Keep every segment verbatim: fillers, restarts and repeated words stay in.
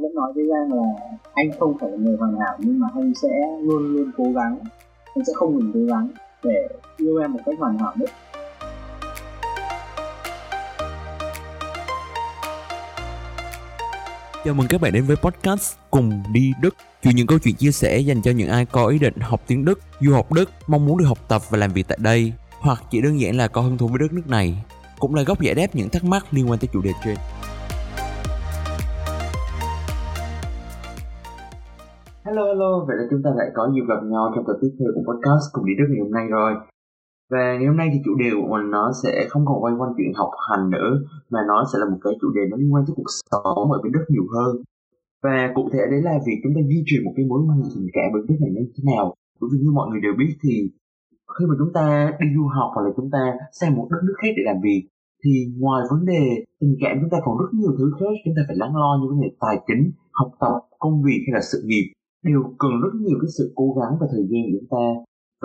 anh vẫn nói với Giang là anh không phải là người hoàn hảo, nhưng mà anh sẽ luôn luôn cố gắng, anh sẽ không ngừng cố gắng để yêu em một cách hoàn hảo nhất. Chào mừng các bạn đến với podcast Cùng Đi Đức, chuyện những câu chuyện chia sẻ dành cho những ai có ý định học tiếng Đức, du học Đức, mong muốn được học tập và làm việc tại đây, hoặc chỉ đơn giản là có hứng thú với đất nước này, cũng là góc giải đáp những thắc mắc liên quan tới chủ đề trên. Hello hello, vậy là chúng ta lại có dịp gặp nhau trong tập tiếp theo của podcast Cùng Đi Đức ngày hôm nay rồi. Và ngày hôm nay thì chủ đề của mình nó sẽ không còn quay quanh chuyện học hành nữa, mà nó sẽ là một cái chủ đề nó liên quan tới cuộc sống ở bên Đức nhiều hơn. Và cụ thể đấy là việc chúng ta duy trì một cái mối quan hệ tình cảm bên Đức này như thế nào. Bởi vì như mọi người đều biết thì khi mà chúng ta đi du học hoặc là chúng ta sang một đất nước khác để làm việc, thì ngoài vấn đề tình cảm chúng ta còn rất nhiều thứ khác chúng ta phải lắng lo, như vấn đề tài chính, học tập, công việc hay là sự nghiệp, đều cần rất nhiều cái sự cố gắng và thời gian của chúng ta.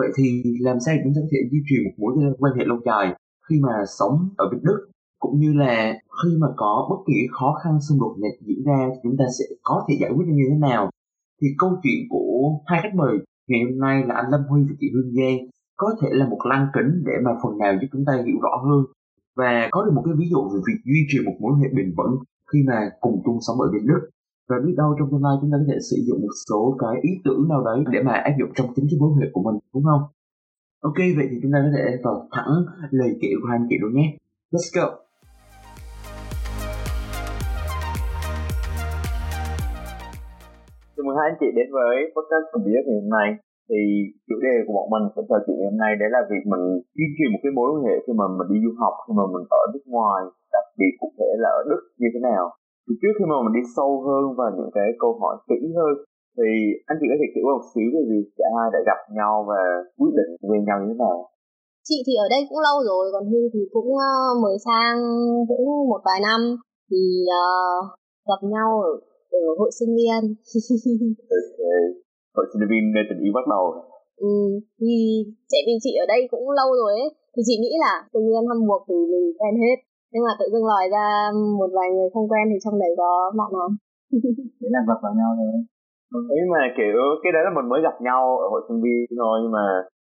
Vậy thì làm sao chúng ta có thể duy trì một mối quan hệ lâu dài khi mà sống ở bên Đức, cũng như là khi mà có bất kỳ khó khăn xung đột này diễn ra thì chúng ta sẽ có thể giải quyết nó như thế nào? Thì câu chuyện của hai khách mời ngày hôm nay là anh Lâm Huy và chị Hương Giang có thể là một lăng kính để mà phần nào giúp chúng ta hiểu rõ hơn và có được một cái ví dụ về việc duy trì một mối quan hệ bền vững khi mà cùng chung sống ở bên Đức. Và biết đâu trong tương lai chúng ta có thể sử dụng một số cái ý tưởng nào đấy để mà áp dụng trong chính cái mối quan hệ của mình, đúng không? Ok, vậy thì chúng ta có thể vào thẳng lời kể của hai anh chị luôn nhé. Let's go! Chào mừng hai anh chị đến với podcast Cùng Đi Đức ngày hôm nay. Thì chủ đề của bọn mình sẽ trò chuyện ngày hôm nay đấy là việc mình duy trì một cái mối quan hệ khi mà mình đi du học, khi mà mình ở nước ngoài, đặc biệt cụ thể là ở Đức như thế nào. Thì trước khi mà mình đi sâu hơn vào những cái câu hỏi kỹ hơn thì anh chị có thể kể một xíu về việc cả hai đã gặp nhau và quyết định về nhau như thế nào? Chị thì ở đây cũng lâu rồi, còn Hương thì cũng mới sang cũng một vài năm, thì uh, gặp nhau ở, ở hội sinh viên. Okay. Hội sinh viên nên tình yêu bắt đầu. Ừ, thì chị vì chị ở đây cũng lâu rồi ấy, thì chị nghĩ là tình yêu Hamburg buộc thì mình quen hết. Nhưng mà tự dưng lòi ra một vài người không quen thì trong đấy có bạn nào? Để làm vật vào nhau rồi. Nhưng mà kiểu cái đấy là mình mới gặp nhau ở hội sinh viên thôi, nhưng mà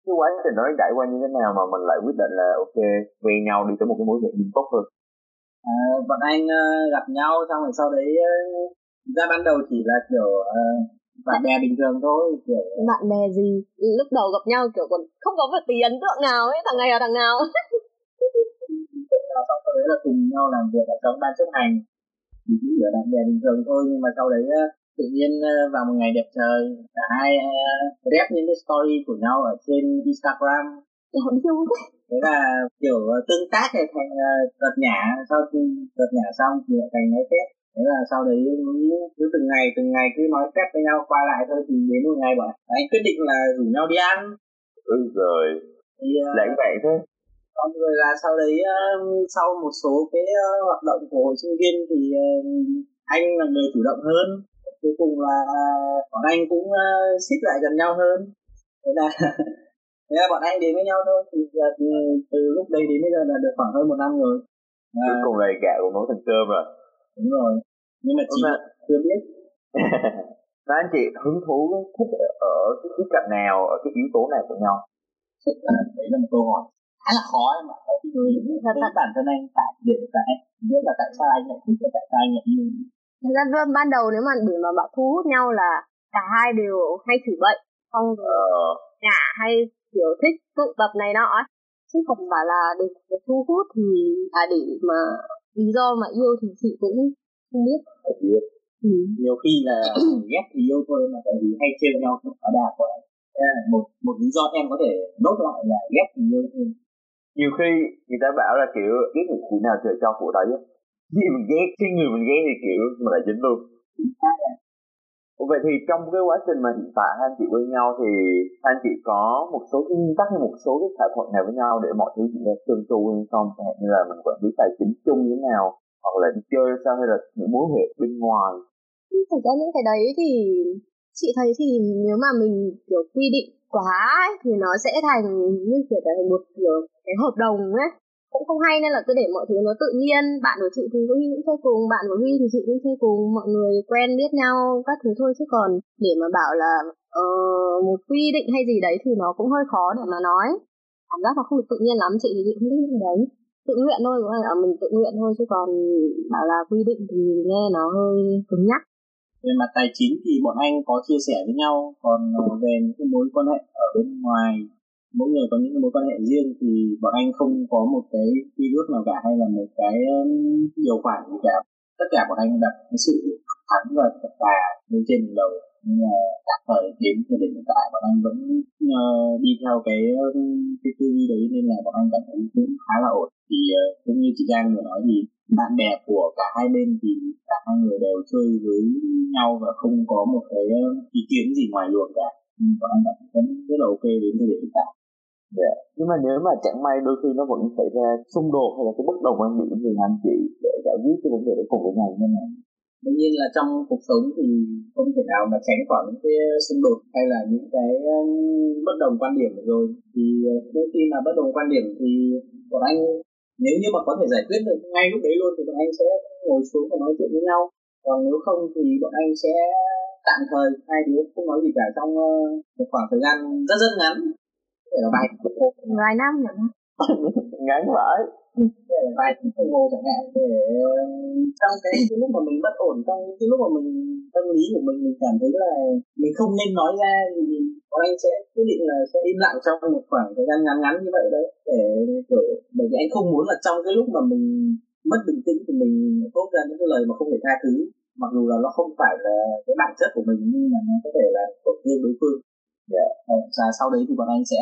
cái quá trình đó trải qua như thế nào mà mình lại quyết định là ok quen nhau đi tới một cái mối quan hệ nghiêm túc hơn? À, bọn anh uh, gặp nhau xong rồi sau đấy uh, ra ban đầu chỉ là kiểu uh, bạn bè bình thường thôi, kiểu bạn bè gì lúc đầu gặp nhau kiểu còn không có một tí ấn tượng nào ấy, thằng này là thằng nào. Sau đấy là cùng nhau làm việc ở trong ban chấp hành, thì chỉ là bạn bè bình thường thôi, nhưng mà sau đấy tự nhiên vào một ngày đẹp trời cả hai rep những cái story của nhau ở trên Instagram, thế là kiểu tương tác thì thành cợt nhả, sau cợt nhả xong thì lại thành nói phép, thế là sau đấy cứ từng ngày từng ngày cứ nói phép với nhau qua lại thôi, thì đến một ngày bọn anh quyết định là rủ nhau đi ăn. Ừ rồi, lãng mạn thế. Còn rồi là sau đấy sau một số cái hoạt động của hội sinh viên thì anh là người chủ động hơn, cuối cùng là bọn anh cũng xích lại gần nhau hơn, thế là thế là bọn anh đến với nhau thôi, thì từ lúc đấy đến bây giờ là được khoảng hơn một năm rồi. Cuối cùng là gạo cũng nấu thành cơm rồi. Đúng rồi, nhưng mà chị chưa biết. Và anh chị hứng thú thích ở cái khía cạnh nào, ở cái yếu tố này của nhau? Đấy là một câu hỏi khá là khó mà tại vì cái bản thân anh tại điểm tại anh biết là tại sao anh lại thích, tại sao anh lại yêu. Thật ra ban đầu nếu mà để mà bảo thu hút nhau là cả hai đều hay chửi bậy, không cả ờ. hay kiểu thích tụ tập này nọ ấy, chứ không phải là để, để thu hút thì à để mà lý do mà yêu thì chị cũng không biết. Biết. Ừ. Nhiều khi là ghét thì yêu thôi, mà tại vì hay chơi nhau cũng quá đà quá. Một một lý do em có thể đốt lại là ghét thì yêu thôi. Nhiều khi người ta bảo là kiểu ghét một chuyện nào trời cho của đấy á, vì mình ghét chứ người mình ghét thì kiểu mà lại dính luôn. Vậy thì trong cái quá trình mà hiện tại hai anh chị với nhau thì hai anh chị có một số cái nguyên tắc hay một số cái thỏa thuận nào với nhau để mọi thứ diễn ra trơn tru hay không, như là mình quản lý tài chính chung như thế nào, hoặc là đi chơi sao, hay là những mối quan hệ bên ngoài? Thật ra những cái đấy thì chị thấy thì nếu mà mình kiểu quy định quá ấy, thì nó sẽ thành như kiểu là một kiểu cái hợp đồng ấy, cũng không hay, nên là cứ để mọi thứ nó tự nhiên. Bạn của chị thì Huy cũng chơi cùng, bạn của Huy thì chị cũng chơi cùng, mọi người quen biết nhau các thứ thôi, chứ còn để mà bảo là ờ, một quy định hay gì đấy thì nó cũng hơi khó để mà nói. Cảm giác nó không được tự nhiên lắm, chị thì chị không biết như đấy, tự nguyện thôi, cũng là mình tự nguyện thôi, chứ còn bảo là quy định thì nghe nó hơi cứng nhắc. Về mặt tài chính thì bọn anh có chia sẻ với nhau, còn về những cái mối quan hệ ở bên ngoài, mỗi người có những mối quan hệ riêng thì bọn anh không có một cái quy ước nào cả, hay là một cái điều khoản gì cả. Tất cả bọn anh đặt cái sự thẳng và thật thà lên trên đầu, nhưng mà tạm thời đến thời điểm hiện tại bọn anh vẫn uh, đi theo cái cái tư duy đấy, nên là bọn anh cảm thấy cũng khá là ổn. Thì uh, cũng như chị Giang vừa nói thì bạn bè của cả hai bên thì cả hai người đều chơi với nhau và không có một cái ý kiến gì ngoài luồng cả. Bọn anh vẫn rất là ok đến thời điểm hiện tại. Dạ. Nhưng mà nếu mà chẳng may đôi khi nó vẫn xảy ra xung đột hay là cái bất đồng quan điểm thì anh chị để giải quyết cái vấn đề để cùng với nhau như thế nào? Đương nhiên là trong cuộc sống thì không thể nào mà tránh khỏi những cái xung đột hay là những cái bất đồng quan điểm rồi. Thì khi mà bất đồng quan điểm thì bọn anh nếu như mà có thể giải quyết được ngay lúc đấy luôn thì bọn anh sẽ ngồi xuống và nói chuyện với nhau. Còn nếu không thì bọn anh sẽ tạm thời hai đứa không nói gì cả trong một khoảng thời gian rất rất ngắn, để là vài vài năm nữa ngắn vậy, để là vài tiếng đồng hồ chẳng hạn, để trong cái, cái lúc mà mình bất ổn, trong cái lúc mà mình tâm lý của mình mình cảm thấy là mình không nên nói ra thì bọn anh sẽ quyết định là sẽ im lặng trong một khoảng thời gian ngắn ngắn như vậy đấy, để kiểu bởi vì anh không muốn là trong cái lúc mà mình mất bình tĩnh thì mình thốt ra những cái lời mà không thể tha thứ, mặc dù là nó không phải là cái bản chất của mình nhưng mà nó có thể là tổn thương đối phương. Yeah. Và sau đấy thì bọn anh sẽ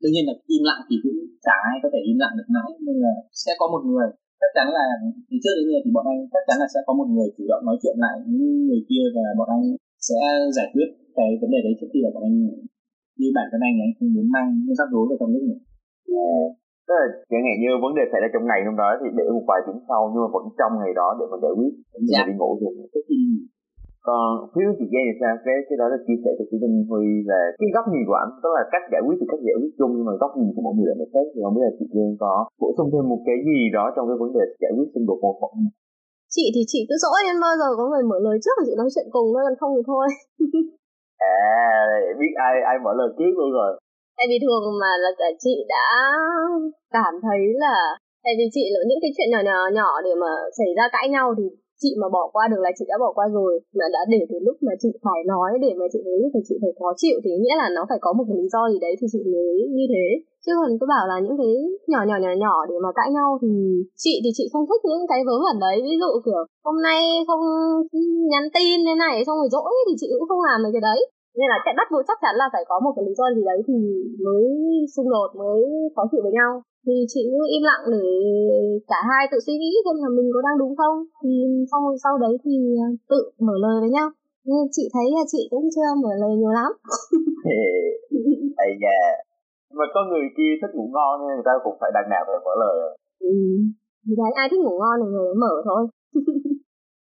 đương nhiên là im lặng thì cũng chả ai có thể im lặng được mãi, nên là sẽ có một người chắc chắn là từ trước đến giờ thì bọn anh chắc chắn là sẽ có một người chủ động nói chuyện lại với người kia và bọn anh sẽ giải quyết cái vấn đề đấy trước khi là bọn anh như bản thân anh ấy không muốn mang những rắc rối vào trong lúc này. Yeah. Tức là chẳng hạn như vấn đề xảy ra trong ngày hôm đó thì để một vài tiếng sau, nhưng mà vẫn trong ngày đó để mà giải quyết, để dạ. Mà đi ngủ được. Còn phiếu chị Giang thì sao? Cái cái đó là chia sẻ cho chị Minh Huy là cái góc nhìn của anh, tức là cách giải quyết thì cách giải quyết chung, nhưng mà góc nhìn của mọi người lại khác. Thì không biết là chị Giang có bổ sung thêm một cái gì đó trong cái vấn đề giải quyết xung đột mâu thuẫn? Chị thì chị cứ dỗi nên bao giờ có người mở lời trước và chị nói chuyện cùng thôi, còn không thì thôi. À, biết ai ai mở lời trước luôn rồi. Tại vì thường mà là chị đã cảm thấy là tại vì chị là những cái chuyện nhỏ nhỏ nhỏ để mà xảy ra cãi nhau thì chị mà bỏ qua được là chị đã bỏ qua rồi, mà đã để đến lúc mà chị phải nói, để mà chị đến lúc mà chị phải khó chịu thì nghĩa là nó phải có một cái lý do gì đấy thì chị mới như thế, chứ còn cứ bảo là những cái nhỏ nhỏ nhỏ nhỏ để mà cãi nhau thì chị thì chị không thích những cái vớ vẩn đấy. Ví dụ kiểu hôm nay không nhắn tin thế này xong rồi dỗi thì chị cũng không làm mấy cái đấy, nên là sẽ bắt buộc chắc chắn là phải có một cái lý do gì đấy thì mới xung đột, mới khó chịu với nhau. Thì chị cứ im lặng để cả hai tự suy nghĩ xem là mình có đang đúng không, thì xong rồi sau đấy thì tự mở lời với nhau. Nhưng chị thấy là chị cũng chưa mở lời nhiều lắm. Ây da, mà có người kia thích ngủ ngon nên người ta cũng phải đằng nào phải mở lời. Ừ, thì thấy ai thích ngủ ngon thì người ấy mở thôi.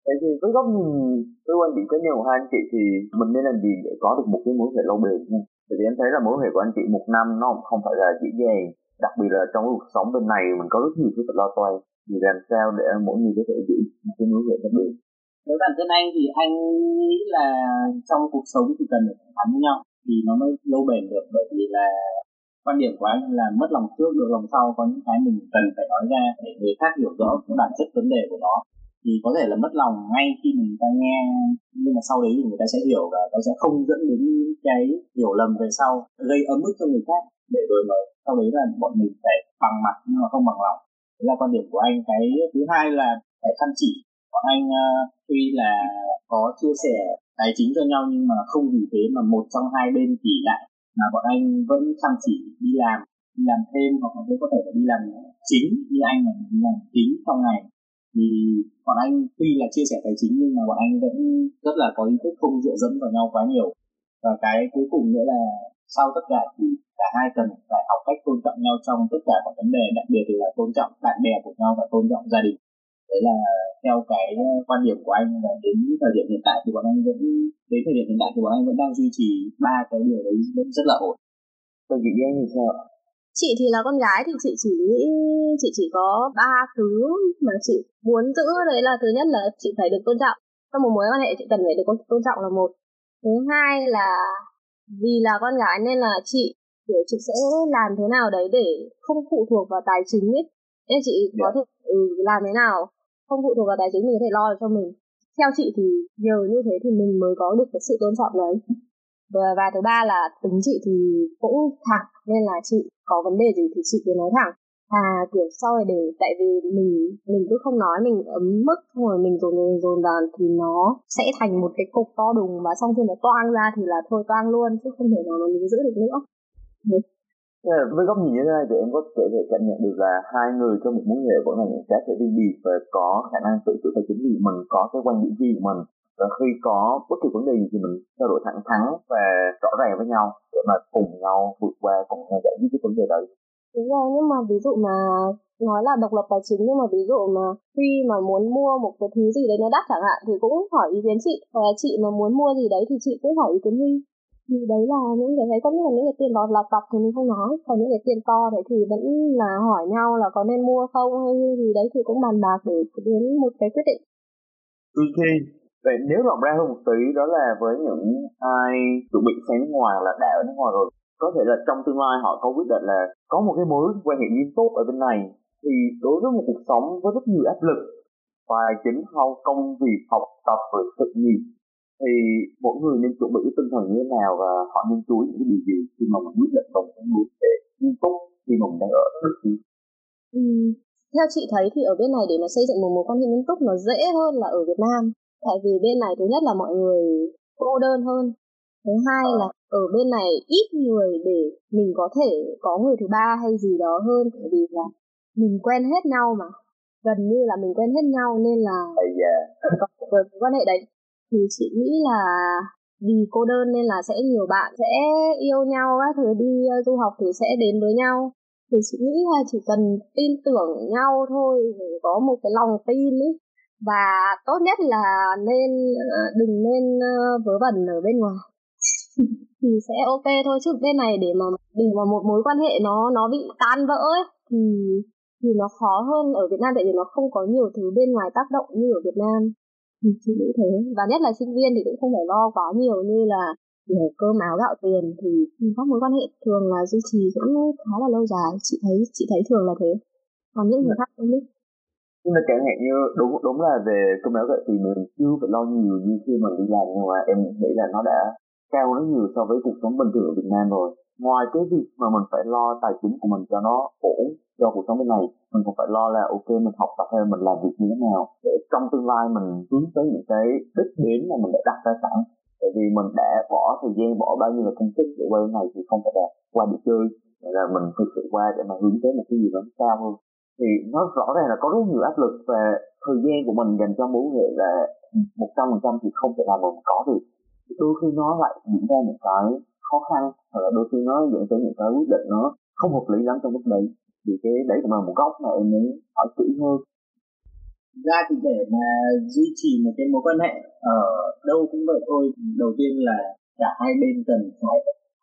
Vậy thì với góc nhìn, với quan điểm cá nhân của hai anh chị thì mình nên làm gì để có được một cái mối quan hệ lâu bền? Tại vì em thấy là mối quan hệ của anh chị một năm nó không phải là dễ dàng, đặc biệt là trong cuộc sống bên này mình có rất nhiều thứ phải lo toan, thì làm sao để mỗi người có thể giữ một cái mối quan hệ đặc biệt? Với bản thân anh thì anh nghĩ là trong cuộc sống thì cần phải thẳng thắn với nhau thì nó mới lâu bền được, bởi vì là quan điểm của anh là mất lòng trước được lòng sau, có những cái mình cần phải nói ra để người khác hiểu rõ cái bản chất vấn đề của nó. Thì có thể là mất lòng ngay khi người ta nghe, nhưng mà sau đấy thì người ta sẽ hiểu và nó sẽ không dẫn đến những cái hiểu lầm về sau gây ấm ức cho người khác, để rồi mà sau đấy là bọn mình phải bằng mặt nhưng mà không bằng lòng. Đấy là quan điểm của anh. Cái thứ hai là phải chăm chỉ. Bọn anh uh, tuy là có chia sẻ tài chính cho nhau nhưng mà không vì thế mà một trong hai bên kỳ lại, mà bọn anh vẫn chăm chỉ đi làm, đi làm thêm hoặc là có thể là đi làm chính, như anh là đi làm chính trong ngày. Thì bọn anh tuy là chia sẻ tài chính nhưng mà bọn anh vẫn rất là có ý thức không dựa dẫm vào nhau quá nhiều. Và cái cuối cùng nữa là sau tất cả thì cả hai cần phải học cách tôn trọng nhau trong tất cả các vấn đề, đặc biệt là tôn trọng bạn bè của nhau và tôn trọng gia đình. Đấy là theo cái quan điểm của anh, và đến thời điểm hiện tại thì bọn anh vẫn đến thời điểm hiện tại thì bọn anh vẫn đang duy trì ba cái điều đấy, vẫn rất là ổn. Còn chị Giang thì sao ạ? Chị thì là con gái thì chị chỉ nghĩ chị chỉ có ba thứ mà chị muốn giữ. Đấy là thứ nhất là chị phải được tôn trọng. Trong một mối quan hệ chị cần phải được tôn trọng là một. Thứ hai là vì là con gái nên là chị kiểu chị sẽ làm thế nào đấy để không phụ thuộc vào tài chính ấy. Nên chị yeah. có thể ừ, làm thế nào không phụ thuộc vào tài chính, mình có thể lo được cho mình. Theo chị thì nhờ như thế thì mình mới có được cái sự tôn trọng đấy. Và, và thứ ba là tính chị thì cũng thẳng, nên là chị có vấn đề gì thì chị cứ nói thẳng. À kiểu sau này để, tại vì mình mình cứ không nói, mình ấm mức rồi mình dồn dồn dồn vào thì nó sẽ thành một cái cục to đùng, mà xong khi nó toang ra thì là thôi toang luôn, chứ không thể nào mà mình giữ được nữa. Đấy. Với góc nhìn như thế này thì em có thể cảm nhận được là hai người trong một mối hệ của này sẽ sẽ đi biệt và có khả năng tự chủ tài chính gì, mình có cái quan điểm gì của mình, và khi có bất kỳ vấn đề gì thì mình trao đổi thẳng thắn và rõ ràng với nhau để mà cùng nhau vượt qua, cùng nhau giải quyết cái vấn đề đấy. Đúng rồi, nhưng mà ví dụ mà nói là độc lập tài chính, nhưng mà ví dụ mà khi mà muốn mua một cái thứ gì đấy nó đắt chẳng hạn thì cũng hỏi ý kiến chị, và chị mà muốn mua gì đấy thì chị cũng hỏi ý kiến Huy. Thì đấy là những cái thấy, tất nhiên là những cái tiền đó lặt vặt thì mình không nói, còn những cái tiền to đấy thì vẫn là hỏi nhau là có nên mua không hay như gì đấy thì cũng bàn bạc để đến một cái quyết định. Ok, vậy nếu lọc ra hơn một tí đó là với những ai chuẩn bị sang nước ngoài là đã ở nước ngoài rồi, có thể là trong tương lai họ có quyết định là có một cái mối quan hệ nghiêm túc ở bên này, thì đối với một cuộc sống với rất nhiều áp lực, và chính hậu công việc, học tập và sự nghiệp, thì mỗi người nên chuẩn bị cái tinh thần như thế nào và họ nên chú ý những cái điều gì khi mà mình quyết định vào một mối quan hệ nghiêm túc khi mà mình đang ở nước gì? Ừ. Theo chị thấy thì ở bên này để mà xây dựng một mối quan hệ nghiêm túc nó dễ hơn là ở Việt Nam, tại vì bên này thứ nhất là mọi người cô đơn hơn, thứ hai là ở bên này ít người để mình có thể có người thứ ba hay gì đó hơn, tại vì là mình quen hết nhau mà, gần như là mình quen hết nhau nên là yeah. quan hệ đấy. Thì chị nghĩ là vì cô đơn nên là sẽ nhiều bạn sẽ yêu nhau, các thứ đi du học thì sẽ đến với nhau. Thì chị nghĩ là chỉ cần tin tưởng nhau thôi, có một cái lòng tin ấy. Và tốt nhất là nên đừng nên vớ vẩn ở bên ngoài thì sẽ ok thôi, chứ bên này để mà để mà một mối quan hệ nó nó bị tan vỡ ấy, thì thì nó khó hơn ở Việt Nam, tại vì nó không có nhiều thứ bên ngoài tác động như ở Việt Nam. Chị nghĩ thế, và nhất là sinh viên thì cũng không phải lo quá nhiều như là cơm áo gạo tiền, thì các mối quan hệ thường là duy trì cũng khá là lâu dài, chị thấy chị thấy thường là thế. Còn những người khác không biết. Nhưng mà chẳng hạn như đúng đúng là về cơm áo gạo tiền mình chưa phải lo nhiều như khi mình đi làm, nhưng mà em nghĩ là nó đã cao rất nhiều so với cuộc sống bình thường ở Việt Nam rồi. Ngoài cái việc mà mình phải lo tài chính của mình cho nó ổn cho cuộc sống bên này, mình cũng phải lo là ok mình học tập hay là mình làm việc như thế nào để trong tương lai mình hướng tới những cái đích đến mà mình đã đặt ra sẵn. Tại vì mình đã bỏ thời gian, bỏ bao nhiêu là công sức để qua bên này thì không phải là qua để chơi, là mình thực sự qua để mà hướng tới một cái gì đó cao hơn. Thì nó rõ ràng là có rất nhiều áp lực, và thời gian của mình dành cho mối quan hệ là một trăm phần trăm thì không thể nào mình có được. Đôi khi nó lại diễn ra những cái khó khăn, hoặc là đôi khi nó dẫn tới những cái quyết định nó không hợp lý lắm trong lúc đấy. Thì cái đấy cũng là một góc mà em muốn hỏi kỹ hơn. Thực ra thì để mà duy trì một cái mối quan hệ ở đâu cũng vậy thôi, đầu tiên là cả hai bên cần phải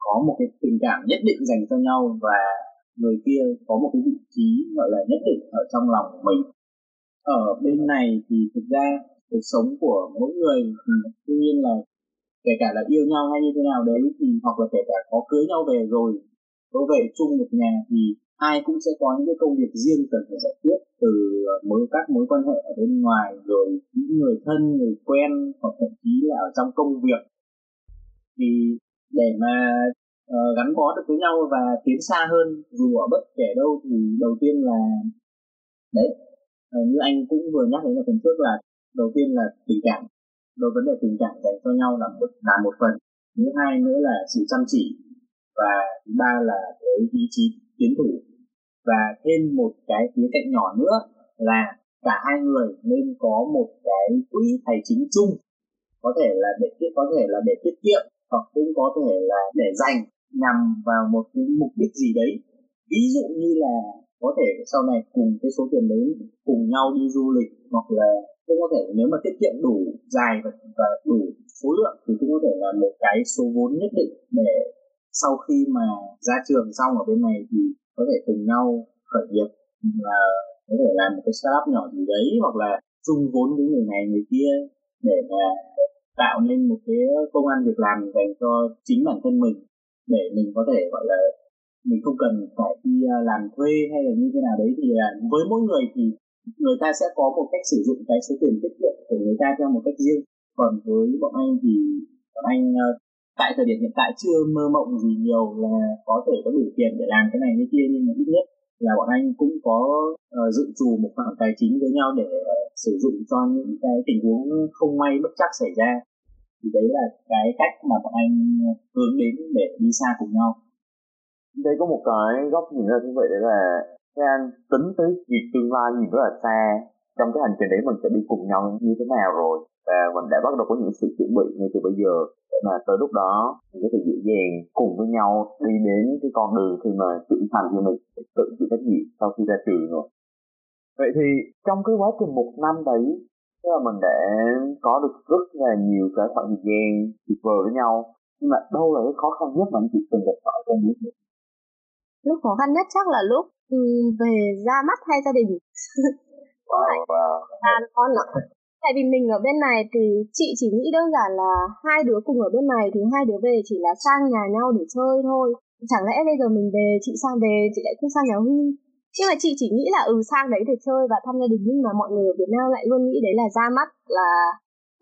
có một cái tình cảm nhất định dành cho nhau, và người kia có một cái vị trí gọi là nhất định ở trong lòng của mình. Ở bên này thì thực ra cuộc sống của mỗi người thì tuy nhiên là kể cả là yêu nhau hay như thế nào đấy, thì hoặc là kể cả có cưới nhau về rồi, có về chung một nhà, thì ai cũng sẽ có những cái công việc riêng cần phải giải quyết, từ mối các mối quan hệ ở bên ngoài, rồi những người thân, người quen, hoặc thậm chí là ở trong công việc. Thì để mà uh, gắn bó được với nhau và tiến xa hơn dù ở bất kể đâu, thì đầu tiên là đấy uh, như anh cũng vừa nhắc đến ở phần trước, là đầu tiên là tình cảm. Đối với vấn đề tình cảm dành cho nhau là một, là một phần. Thứ hai nữa là sự chăm chỉ, và thứ ba là cái ý chí tiến thủ. Và thêm một cái khía cạnh nhỏ nữa là cả hai người nên có một cái quỹ tài chính chung, có thể là để tiết có thể là để tiết kiệm, hoặc cũng có thể là để dành nhằm vào một cái mục đích gì đấy. Ví dụ như là có thể sau này cùng cái số tiền đấy cùng nhau đi du lịch, hoặc là cũng có thể nếu mà tiết kiệm đủ dài và đủ số lượng thì cũng có thể là một cái số vốn nhất định để sau khi mà ra trường xong ở bên này thì có thể cùng nhau khởi nghiệp, là có thể làm một cái startup nhỏ gì đấy, hoặc là chung vốn với người này người kia để mà tạo nên một cái công ăn việc làm dành cho chính bản thân mình, để mình có thể gọi là mình không cần phải đi làm thuê hay là như thế nào đấy. Thì là với mỗi người thì người ta sẽ có một cách sử dụng cái số tiền tiết kiệm của người ta theo một cách riêng. Còn với bọn anh thì bọn anh tại thời điểm hiện tại chưa mơ mộng gì nhiều là có thể có đủ tiền để làm cái này cái kia, nhưng mà ít nhất là bọn anh cũng có uh, dự trù một khoản tài chính với nhau để uh, sử dụng cho những cái tình huống không may bất trắc xảy ra. Thì đấy là cái cách mà bọn anh hướng đến để đi xa cùng nhau. Đây có một cái góc nhìn rất là thú vị, đấy là các anh tính tới việc tương lai nhìn rất là xa, trong cái hành trình đấy mình sẽ đi cùng nhau như thế nào rồi, và mình đã bắt đầu có những sự chuẩn bị ngay từ bây giờ để mà tới lúc đó mình có thể dễ dàng cùng với nhau đi đến cái con đường khi mà trưởng thành, khi mình tự chịu trách nhiệm sau khi ra trường rồi. Vậy thì trong cái quá trình một năm đấy, tức là mình đã có được rất là nhiều cái khoảng thời gian tuyệt vời với nhau, nhưng mà đâu là cái khó khăn nhất mà anh chị từng gặp phải trong những lúc? Lúc khó khăn nhất chắc là lúc về ra mắt hai gia đình. Wow, wow. À, con ạ. Tại vì mình ở bên này thì chị chỉ nghĩ đơn giản là hai đứa cùng ở bên này thì hai đứa về chỉ là sang nhà nhau để chơi thôi. Chẳng lẽ bây giờ mình về, chị sang về, chị lại không sang nhà Huy. Nhưng mà chị chỉ nghĩ là ừ sang đấy để chơi và thăm gia đình, nhưng mà mọi người ở Việt Nam lại luôn nghĩ đấy là ra mắt là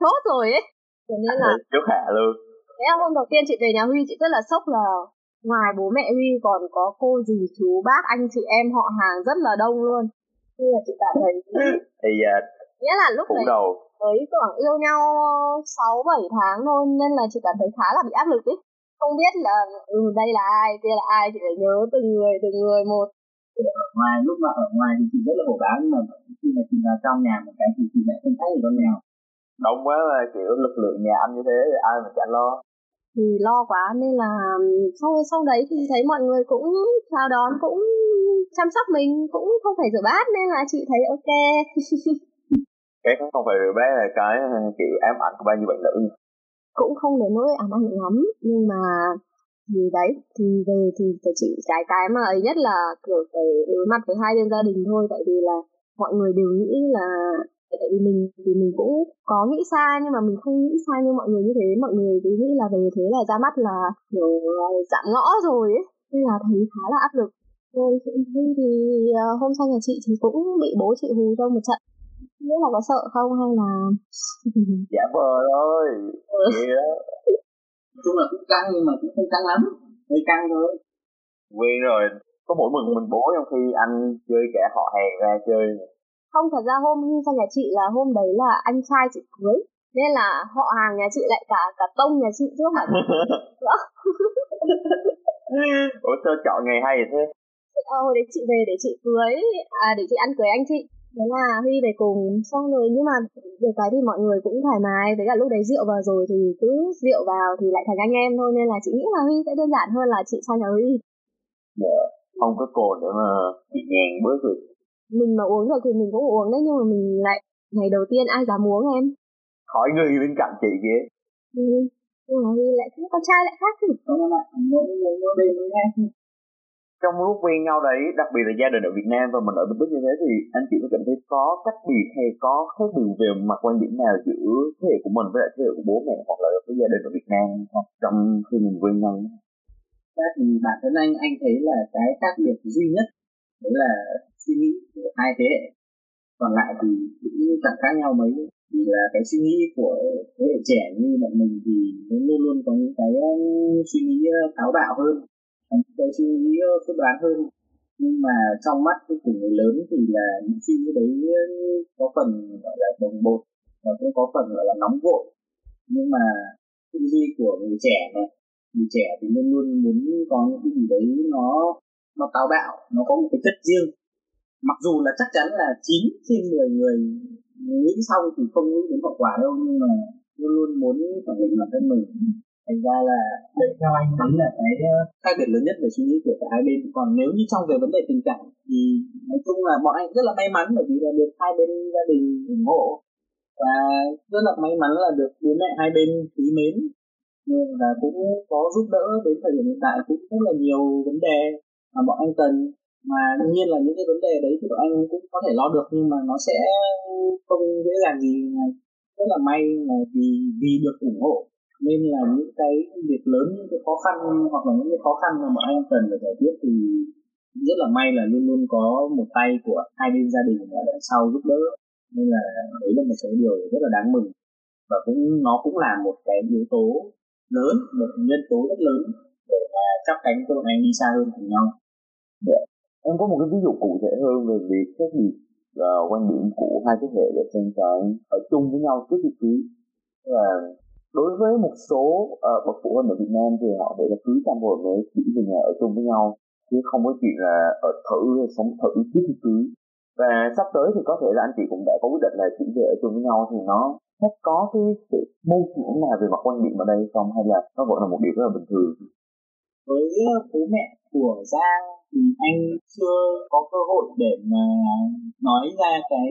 chốt rồi ấy. Cho nên là chốt hạ luôn. Thế là hôm đầu tiên chị về nhà Huy chị rất là sốc, là ngoài bố mẹ Huy còn có cô dì chú bác anh chị em họ hàng rất là đông luôn. Nên là chị cảm thấy thì nghĩa là lúc đấy mới khoảng yêu nhau sáu bảy tháng thôi, nên là chị cảm thấy khá là bị áp lực ấy. Không biết là ừ, đây là ai, kia là ai, chị phải nhớ từng người, từng người một. Ở ngoài, lúc mà ở ngoài thì chị rất là khổ báo, nhưng mà khi mà chị vào trong nhà một cái thì chị lại không thấy gì con nào. Đông quá mà kiểu lực lượng nhà anh như thế thì ai mà chả lo. Thì lo quá nên là sau, sau đấy thì thấy mọi người cũng chào đón, cũng chăm sóc mình, cũng không phải rửa bát nên là chị thấy ok. Cái không phải rửa bát là cái kiểu ám ảnh của bao nhiêu bạn nữ, cũng không đến nỗi ám ảnh lắm, nhưng mà thì đấy thì về thì phải chịu cái cái mà ấy nhất là kiểu phải đối mặt với hai bên gia đình thôi. Tại vì là mọi người đều nghĩ là tại vì mình thì mình cũng có nghĩ xa, nhưng mà mình không nghĩ xa như mọi người như thế. Mọi người cứ nghĩ là về thế là ra mắt là kiểu dạm ngõ rồi ấy, nên là thấy khá là áp lực. Rồi chị thì hôm sau nhà chị thì cũng bị bố chị hù cho một trận. Nghĩa là có sợ không hay là dạ vờ thôi. Nói chung là cũng căng nhưng mà cũng không căng lắm, hơi căng thôi. Quen rồi, có mỗi mình mình bố trong khi anh chơi kẻ họ hàng ra chơi. Không, thật ra hôm sang nhà chị là hôm đấy là anh trai chị cưới, nên là họ hàng nhà chị lại cả cả tông nhà chị chứ mà. Ủa sao chọn ngày hay vậy thế? Ờ, hồi đấy chị về để chị cưới, à, để chị ăn cưới anh chị. Thế là Huy về cùng, xong rồi nhưng mà được cái thì mọi người cũng thoải mái. Với cả lúc đấy rượu vào rồi thì cứ rượu vào thì lại thành anh em thôi. Nên là chị nghĩ là Huy sẽ đơn giản hơn là chị sang nhà Huy. Dạ, không có cồn để mà chị nhàng bớt rồi. Mình mà uống rồi thì mình cũng uống đấy, nhưng mà mình lại ngày đầu tiên ai dám uống em. Khỏi người bên cạnh chị kia. Ừ, nhưng mà Huy lại cứ con trai lại khác chứ. Đúng không ạ, uống uống bên nghe. Trong lúc quen nhau đấy, đặc biệt là gia đình ở Việt Nam và mình ở Bình Đức như thế, thì anh chị có cảm thấy có cách biệt hay có khác biệt về mặt quan điểm nào giữa thế hệ của mình với lại thế hệ của bố mẹ hoặc là cái gia đình ở Việt Nam hoặc trong khi mình quen nhau? Các thì bản thân anh, anh thấy là cái khác biệt duy nhất đấy là suy nghĩ của hai thế hệ, còn lại thì cũng chẳng khác nhau mấy. Vì là cái suy nghĩ của thế hệ trẻ như bọn mình thì luôn luôn có những cái suy nghĩ táo bạo hơn, cái suy nghĩ phán đoán hơn, nhưng mà trong mắt của người lớn thì là những suy nghĩ đấy có phần gọi là bồng bột và cũng có phần gọi là nóng vội. Nhưng mà tư duy của người trẻ này, người trẻ thì luôn luôn muốn có những cái gì đấy nó nó táo bạo, nó có một cái chất riêng. Mặc dù là chắc chắn là chín trên mười người nghĩ xong thì không nghĩ đến hậu quả đâu, nhưng mà luôn luôn muốn khẳng định bản thân mình. Thành ra là đấy theo anh thấy là cái khác biệt lớn nhất về suy nghĩ của cả hai bên. Còn nếu như trong về vấn đề tình cảm thì nói chung là bọn anh rất là may mắn bởi vì là được hai bên gia đình ủng hộ, và rất là may mắn là được bố mẹ hai bên quý mến, nhưng là cũng có giúp đỡ đến thời điểm hiện tại cũng rất là nhiều vấn đề mà bọn anh cần. mà đương nhiên là những cái vấn đề đấy thì bọn anh cũng có thể lo được, nhưng mà nó sẽ không dễ dàng gì. Rất là may là vì vì được ủng hộ nên là những cái việc lớn, những cái khó khăn hoặc là những cái khó khăn mà bọn anh cần phải giải quyết thì rất là may là luôn luôn có một tay của hai bên gia đình ở đằng sau giúp đỡ, nên là đấy là một cái điều rất là đáng mừng, và cũng nó cũng là một cái yếu tố lớn, một nhân tố rất lớn để mà chắp cánh cho bọn anh đi xa hơn cùng nhau. Dạ. Em có một cái ví dụ cụ thể hơn về việc các việc và quan điểm của hai thế hệ để xem cho ở chung với nhau trước khi cưới. Và đối với một số uh, bậc phụ huynh ở Việt Nam thì họ phải là cưới xong rồi mới chỉ về nhà ở chung với nhau, chứ không có chuyện là ở thử sống thử trước khi cưới. Và sắp tới thì có thể là anh chị cũng đã có quyết định là chỉ về ở chung với nhau, thì nó nó có cái sự mâu thuẫn nào về mặt quan điểm ở đây không, hay là nó vẫn là một điều rất là bình thường? Với bố mẹ của Giang thì anh chưa có cơ hội để mà nói ra cái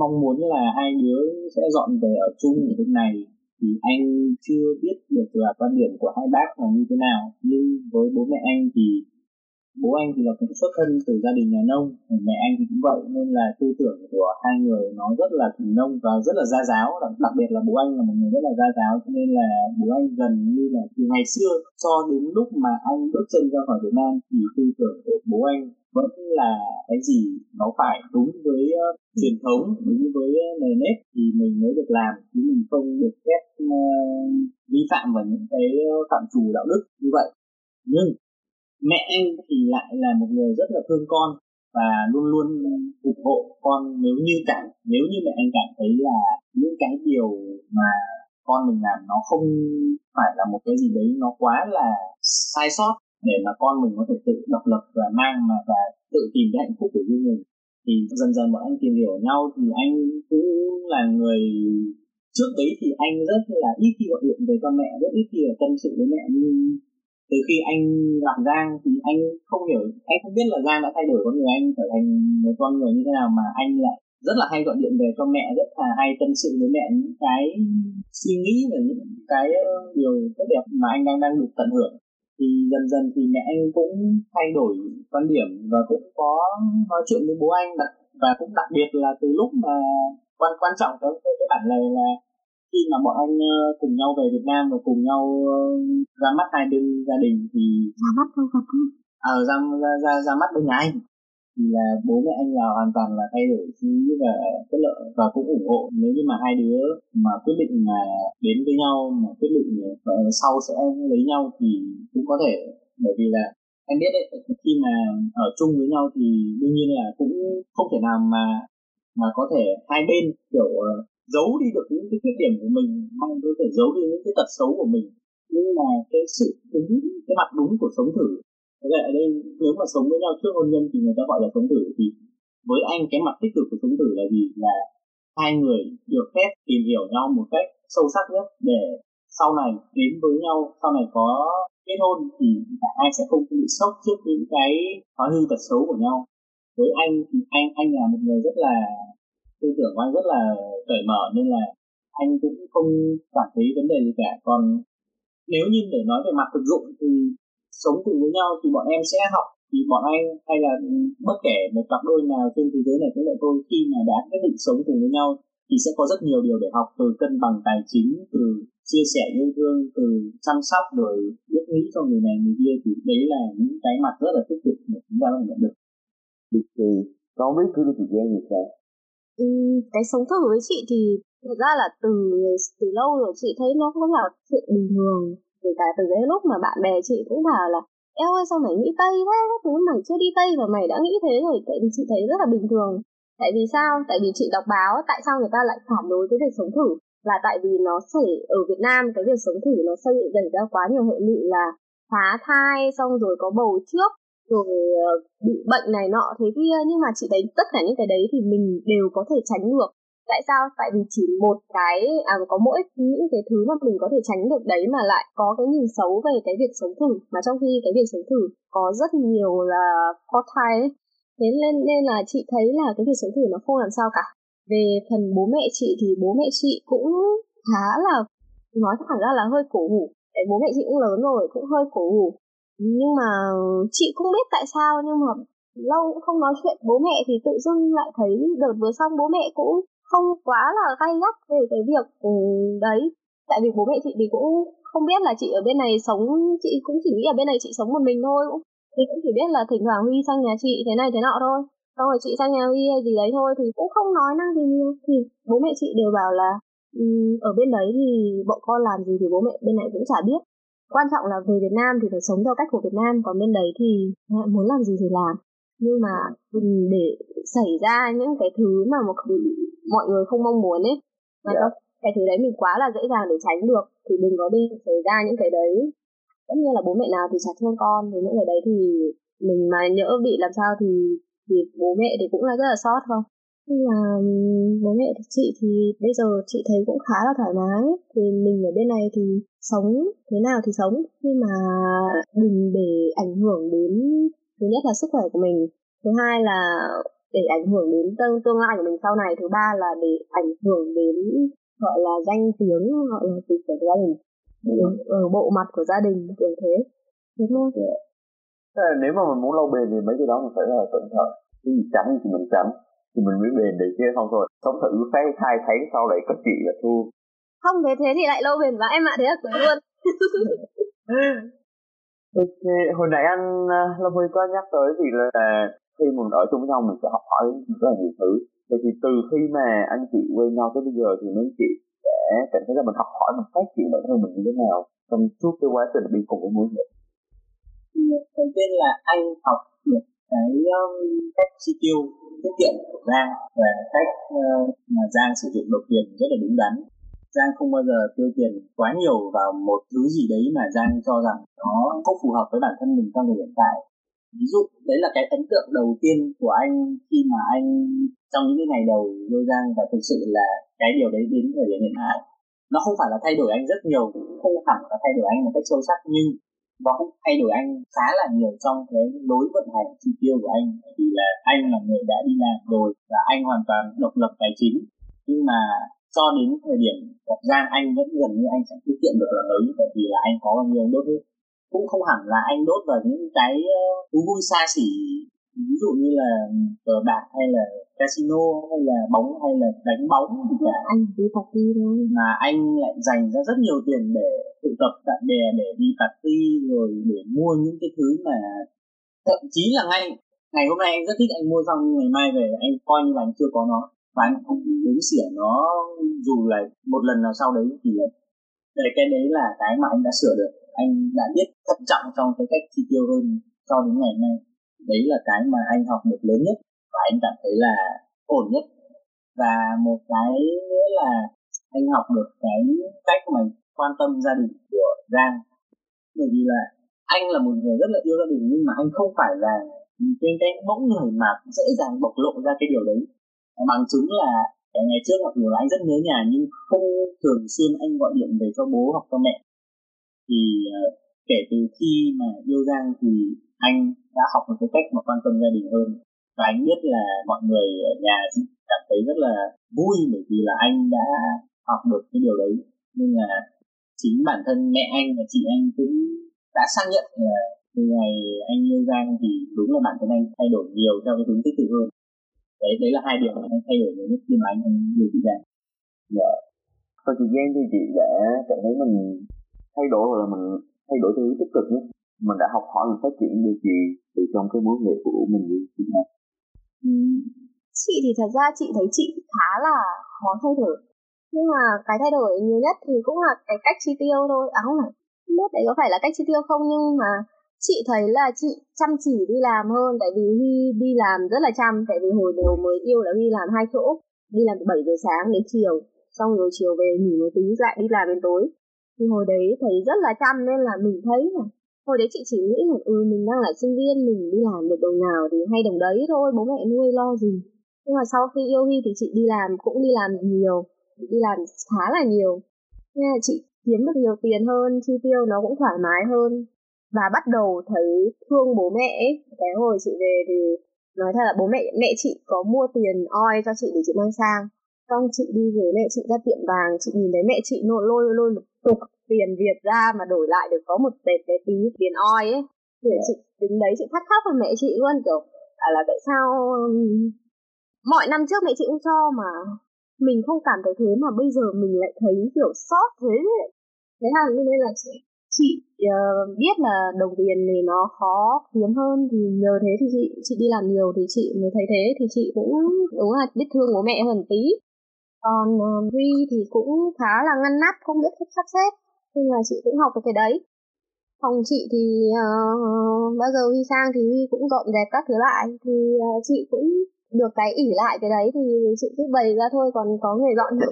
mong muốn là hai đứa sẽ dọn về ở chung ở bên này, thì anh chưa biết được là quan điểm của hai bác là như thế nào. Nhưng với bố mẹ anh thì bố anh thì là cũng xuất thân từ gia đình nhà nông, mẹ anh thì cũng vậy, nên là tư tưởng của hai người nó rất là thuần nông và rất là gia giáo, đặc biệt là bố anh là một người rất là gia giáo, cho nên là bố anh gần như là từ ngày xưa cho đến lúc mà anh bước chân ra khỏi Việt Nam thì tư tưởng của bố anh vẫn là cái gì nó phải đúng với uh, truyền thống, đúng với uh, nền nếp thì mình mới được làm, chứ mình không được phép uh, vi phạm vào những cái uh, phạm trù đạo đức như vậy. Nhưng mẹ anh thì lại là một người rất là thương con và luôn luôn ủng hộ con, nếu như cảm nếu như mẹ anh cảm thấy là những cái điều mà con mình làm nó không phải là một cái gì đấy nó quá là sai sót để mà con mình có thể tự độc lập và mang mà và tự tìm cái hạnh phúc của riêng mình. Thì dần dần bọn anh tìm hiểu nhau, thì anh cũng là người trước đấy thì anh rất là ít khi gọi điện về con mẹ, rất ít khi là tâm sự với mẹ. Nhưng từ khi anh gặp Giang thì anh không hiểu, anh không biết là Giang đã thay đổi con người anh trở thành một con người như thế nào, mà anh lại rất là hay gọi điện về cho mẹ, rất là hay tâm sự với mẹ những cái suy nghĩ và những cái điều rất đẹp mà anh đang đang được tận hưởng. Thì dần dần thì mẹ anh cũng thay đổi quan điểm và cũng có nói chuyện với bố anh, và cũng đặc biệt là từ lúc mà quan quan trọng tới cái bản này là khi mà bọn anh cùng nhau về Việt Nam và cùng nhau ra mắt hai bên gia đình thì ra mắt đâu Phật à, ra, ra, ra, ra mắt bên nhà anh thì là bố mẹ anh là hoàn toàn là thay đổi suy nghĩ và chất lượng, và cũng ủng hộ nếu như mà hai đứa mà quyết định mà đến với nhau, mà quyết định mà sau sẽ lấy nhau thì cũng có thể. Bởi vì là em biết đấy, khi mà ở chung với nhau thì đương nhiên là cũng không thể nào mà mà có thể hai bên kiểu giấu đi được những cái khuyết điểm của mình, mong có thể giấu đi những cái tật xấu của mình, nhưng mà cái sự đúng, cái mặt đúng của sống thử. Thế vậy ở đây nếu mà sống với nhau trước hôn nhân thì người ta gọi là sống thử. Thì với anh cái mặt tích cực của sống thử là gì? Là hai người được phép tìm hiểu nhau một cách sâu sắc nhất để sau này đến với nhau, sau này có kết hôn thì ai sẽ không bị sốc trước những cái thói hư tật xấu của nhau. Với anh thì anh anh là một người rất là tư tưởng của anh rất là cởi mở, nên là anh cũng không cảm thấy vấn đề gì cả. Còn nếu như để nói về mặt thực dụng thì sống cùng với nhau thì bọn em sẽ học, thì bọn anh hay là bất kể một cặp đôi nào trên thế giới này cũng vậy thôi, khi mà đã quyết định sống cùng với nhau thì sẽ có rất nhiều điều để học, từ cân bằng tài chính, từ chia sẻ yêu thương, từ chăm sóc, rồi biết nghĩ cho người này người kia, thì đấy là những cái mặt rất là tích cực mà chúng ta có thể nhận được. Thì có biết cứ chị Giang thì sao? Ừ, cái sống thử với chị thì thật ra là từ từ lâu rồi chị thấy nó cũng là chuyện bình thường. Kể cả từ cái lúc mà bạn bè chị cũng bảo là eo ơi sao mày nghĩ Tây thế, các thứ mày chưa đi Tây mà mày đã nghĩ thế rồi. Tại vì chị thấy rất là bình thường. Tại vì sao? Tại vì chị đọc báo tại sao người ta lại phản đối cái việc sống thử, là tại vì nó xảy ở Việt Nam, cái việc sống thử nó xảy đẩy ra quá nhiều hệ lụy là phá thai, xong rồi có bầu trước, rồi bị bệnh này nọ thế kia. Nhưng mà chị thấy tất cả những cái đấy thì mình đều có thể tránh được. Tại sao? Tại vì chỉ một cái à, có mỗi những cái thứ mà mình có thể tránh được đấy mà lại có cái nhìn xấu về cái việc sống thử, mà trong khi cái việc sống thử có rất nhiều là có thai ấy. Thế nên, nên là chị thấy là cái việc sống thử nó không làm sao cả. Về phần bố mẹ chị thì bố mẹ chị cũng khá là, nói thẳng ra là hơi cổ hủ. Tại bố mẹ chị cũng lớn rồi, cũng hơi cổ hủ. Nhưng mà chị không biết tại sao, nhưng mà lâu cũng không nói chuyện bố mẹ thì tự dưng lại thấy đợt vừa xong bố mẹ cũng không quá là gay gắt về cái việc đấy. Tại vì bố mẹ chị thì cũng không biết là chị ở bên này sống, chị cũng chỉ nghĩ ở bên này chị sống một mình thôi, thì cũng chỉ biết là thỉnh thoảng Huy sang nhà chị thế này thế nọ thôi, xong rồi chị sang nhà Huy gì đấy thôi, thì cũng không nói năng gì nhiều. Thì bố mẹ chị đều bảo là um, ở bên đấy thì bọn con làm gì thì bố mẹ bên này cũng chả biết, quan trọng là về Việt Nam thì phải sống theo cách của Việt Nam, còn bên đấy thì muốn làm gì thì làm. Nhưng mà để xảy ra những cái thứ mà một, mọi người không mong muốn ấy, mà yeah. cái thứ đấy mình quá là dễ dàng để tránh được, thì đừng có đi xảy ra những cái đấy. Tất nhiên là bố mẹ nào thì chả thương con, thì những cái đấy thì mình mà nhỡ bị làm sao thì, thì bố mẹ thì cũng là rất là xót thôi. Nhưng mà bố mẹ chị thì bây giờ chị thấy cũng khá là thoải mái. Thì mình ở bên này thì sống thế nào thì sống, nhưng mà đừng để ảnh hưởng đến, thứ nhất là sức khỏe của mình, thứ hai là để ảnh hưởng đến tương, tương lai của mình sau này, thứ ba là để ảnh hưởng đến gọi là danh tiếng, gọi là gì của gia đình, ở bộ mặt của gia đình, kiểu thế. Thế thôi. Nếu mà mình muốn lâu bền thì mấy cái đó mình phải là cẩn thận. Cái gì tránh thì mình tránh, thì mình mới bền để chứ không thôi sống thử cái hai tháng sau lại cất chị là thua. Không thế thế thì lại lâu bền và em ạ, thế là cưới luôn. Ok, hồi nãy anh Lâm Huy có nhắc tới thì là khi mình ở chung nhau mình sẽ học hỏi rất là nhiều thứ. Vậy thì từ khi mà anh chị quen nhau tới bây giờ thì mấy chị sẽ cảm thấy là mình học hỏi một cách chuyện bản thân mình như thế nào trong suốt cái quá trình đi cùng với mỗi người. Đầu tiên là anh học được cái um, cách chi tiêu tiết kiệm của Giang và cách uh, mà Giang sử dụng đồng tiền rất là đúng đắn. Giang không bao giờ tiêu tiền quá nhiều vào một thứ gì đấy mà Giang cho rằng nó không phù hợp với bản thân mình trong thời điểm hiện tại. Ví dụ đấy là cái ấn tượng đầu tiên của anh khi mà anh trong những ngày đầu yêu Giang, và thực sự là cái điều đấy đến thời điểm hiện tại nó không phải là thay đổi anh rất nhiều, không hẳn là thay đổi anh một cách sâu sắc, nhưng nó cũng thay đổi anh khá là nhiều trong cái lối vận hành chi tiêu của anh. Bởi vì là anh là người đã đi làm rồi và anh hoàn toàn độc lập tài chính, nhưng mà cho đến thời điểm gặp Giang anh vẫn gần như anh sẽ tiết kiệm được là đấy, bởi vì là anh có bao nhiêu đốt hết. Cũng không hẳn là anh đốt vào những cái thú vui xa xỉ, ví dụ như là cờ bạc hay là casino hay là bóng hay là đánh bóng gì cả. Anh đi party thôi. Mà anh lại dành ra rất nhiều tiền để tụ tập bạn bè, để đi party, rồi để mua những cái thứ mà thậm chí là ngay ngày hôm nay anh rất thích, anh mua xong ngày mai về anh coi như là anh chưa có nó, và anh không đếm xỉa nó dù là một lần nào sau đấy. Thì đây, cái đấy là cái mà anh đã sửa được, anh đã biết thận trọng trong cái cách chi tiêu hơn cho đến ngày nay. Đấy là cái mà anh học được lớn nhất và anh cảm thấy là ổn nhất. Và một cái nữa là anh học được cái cách mà quan tâm gia đình của Giang, bởi vì là anh là một người rất là yêu gia đình, nhưng mà anh không phải là trên cái mẫu người mà dễ dàng bộc lộ ra cái điều đấy. Bằng chứng là cái ngày trước mặc dù là anh rất nhớ nhà nhưng không thường xuyên anh gọi điện về cho bố hoặc cho mẹ. Thì kể từ khi mà yêu Giang thì anh đã học một cái cách mà quan tâm gia đình hơn, và anh biết là mọi người ở nhà cảm thấy rất là vui bởi vì là anh đã học được cái điều đấy. Nhưng là chính bản thân mẹ anh và chị anh cũng đã xác nhận là từ ngày anh yêu Giang thì đúng là bản thân anh thay đổi nhiều theo cái hướng tích cực hơn. Đấy, đấy là hai điều mà anh thay đổi nhiều nhất khi mà anh yêu chị Giang. Dạ. Sau thời gian thì chị đã cảm thấy mình thay đổi rồi, là mình thay đổi theo hướng tích cực nhất. Mình đã học hỏi mình phát triển điều gì từ trong cái mối quan hệ của mình như thế nào? Ừ. Chị thì thật ra chị thấy chị khá là khó thay đổi, nhưng mà cái thay đổi nhiều nhất thì cũng là cái cách chi tiêu thôi. À không phải, không biết đấy có phải là cách chi tiêu không, nhưng mà chị thấy là chị chăm chỉ đi làm hơn. Tại vì Huy đi làm rất là chăm, tại vì hồi đầu mới yêu là Huy làm hai chỗ, đi làm từ bảy giờ sáng đến chiều, xong rồi chiều về nghỉ một tí lại đi làm đến tối. Thì hồi đấy thấy rất là chăm nên là mình thấy là hồi đấy chị chỉ nghĩ là ừ mình đang là sinh viên, mình đi làm được đồng nào thì hay đồng đấy thôi, bố mẹ nuôi lo gì. Nhưng mà sau khi yêu Huy thì chị đi làm, cũng đi làm nhiều, đi làm khá là nhiều, nên là chị kiếm được nhiều tiền hơn, chi tiêu nó cũng thoải mái hơn. Và bắt đầu thấy thương bố mẹ ấy. Cái hồi chị về thì nói thật là bố mẹ mẹ chị có mua tiền oi cho chị để chị mang sang. Xong chị đi với mẹ chị ra tiệm vàng, chị nhìn thấy mẹ chị lôi lôi lôi một cục tiền Việt ra mà đổi lại được có một tệp cái tí tiền oi ấy. Thì chị đứng đấy chị thắt thắt vào mẹ chị luôn, kiểu là tại sao mọi năm trước mẹ chị cũng cho mà mình không cảm thấy thế, mà bây giờ mình lại thấy kiểu sót thế. Thế là như thế là chị chị uh, biết là đồng tiền thì nó khó kiếm hơn, thì nhờ thế thì chị chị đi làm nhiều thì chị mới thấy thế, thì chị cũng đúng là biết thương bố mẹ hơn tí. Còn uh, Huy thì cũng khá là ngăn nắp, không biết cách sắp xếp, nên là chị cũng học được cái đấy. Phòng chị thì uh, bao giờ Huy sang thì Huy cũng dọn dẹp các thứ lại, thì uh, chị cũng được cái ỉ lại cái đấy thì chị cứ bày ra thôi, còn có người dọn nữa.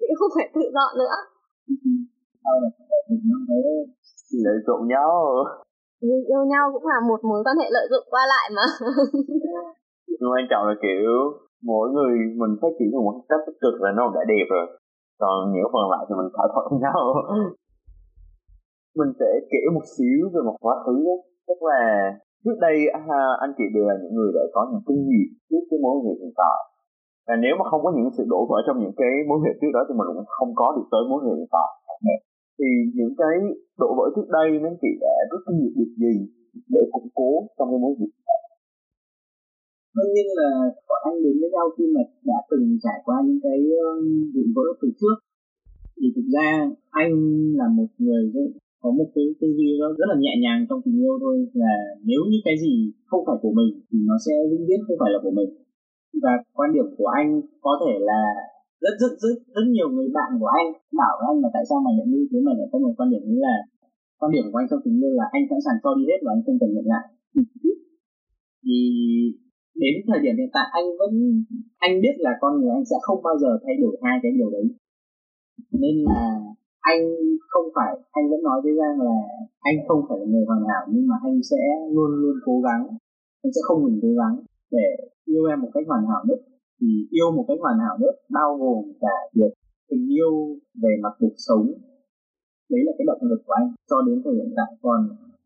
Chị không phải tự dọn nữa. Lợi dụng nhau. Yêu nhau cũng là một mối quan hệ lợi dụng qua lại mà. Nhưng quan trọng là kiểu mỗi người mình phát triển được một cách tích cực là nó đã đẹp rồi. Còn những phần lại thì mình thỏa thuận nhau. Mình sẽ kể một xíu về một quá khứ đó. Tức là trước đây anh chị đều là những người đã có những kinh nghiệm trước cái mối quan hệ hiện tại. Và nếu mà không có những sự đổ vỡ trong những cái mối quan hệ trước đó thì mình cũng không có được tới mối quan hệ hiện tại. Thì những cái đổ vỡ trước đây anh chị đã rút kinh nghiệm được gì để củng cố trong cái mối quan hệ hiện tại? Đương nhiên là bọn anh đến với nhau khi mà đã từng trải qua những cái đụng vỡ từ trước. Thì thực ra anh là một người có một cái tư duy nó rất là nhẹ nhàng trong tình yêu thôi, là nếu như cái gì không phải của mình thì nó sẽ vĩnh viễn không phải là của mình. Và quan điểm của anh có thể là rất rất rất rất nhiều người bạn của anh bảo với anh là tại sao mày lại như thế, mày lại có một quan điểm như là quan điểm của anh trong tình yêu là anh sẵn sàng cho đi hết và anh không cần nhận lại. Thì đến thời điểm hiện tại anh vẫn anh biết là con người anh sẽ không bao giờ thay đổi hai cái điều đấy, nên là anh không phải, anh vẫn nói với Giang là anh không phải là người hoàn hảo, nhưng mà anh sẽ luôn luôn cố gắng, anh sẽ không ngừng cố gắng để yêu em một cách hoàn hảo nhất. Thì yêu một cách hoàn hảo nhất bao gồm cả việc tình yêu về mặt cuộc sống, đấy là cái động lực của anh cho đến thời hiện tại. Còn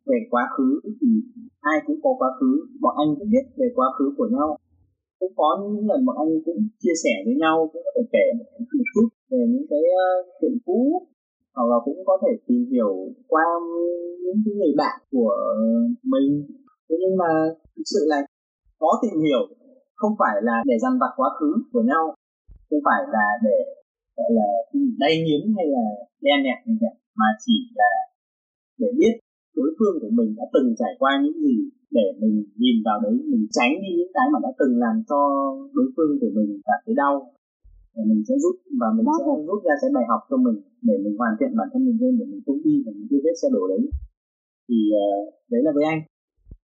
về quá khứ thì ai cũng có quá khứ, bọn anh cũng biết về quá khứ của nhau, cũng có những lần bọn anh cũng chia sẻ với nhau, cũng có thể kể một chút về những cái chuyện cũ, hoặc là cũng có thể tìm hiểu qua những người bạn của mình. Thế nhưng mà thực sự là có tìm hiểu không phải là để dằn vặt quá khứ của nhau, không phải là để gọi là đay nghiến hay là đen nhẹt gì cả, mà chỉ là để biết đối phương của mình đã từng trải qua những gì, để mình nhìn vào đấy, mình tránh đi những cái mà đã từng làm cho đối phương của mình cảm thấy đau, và mình sẽ rút và mình sẽ rút ra cái bài học cho mình để mình hoàn thiện bản thân mình lên, để mình không đi và mình chưa biết sẽ đổ đấy. Thì uh, đấy là với anh.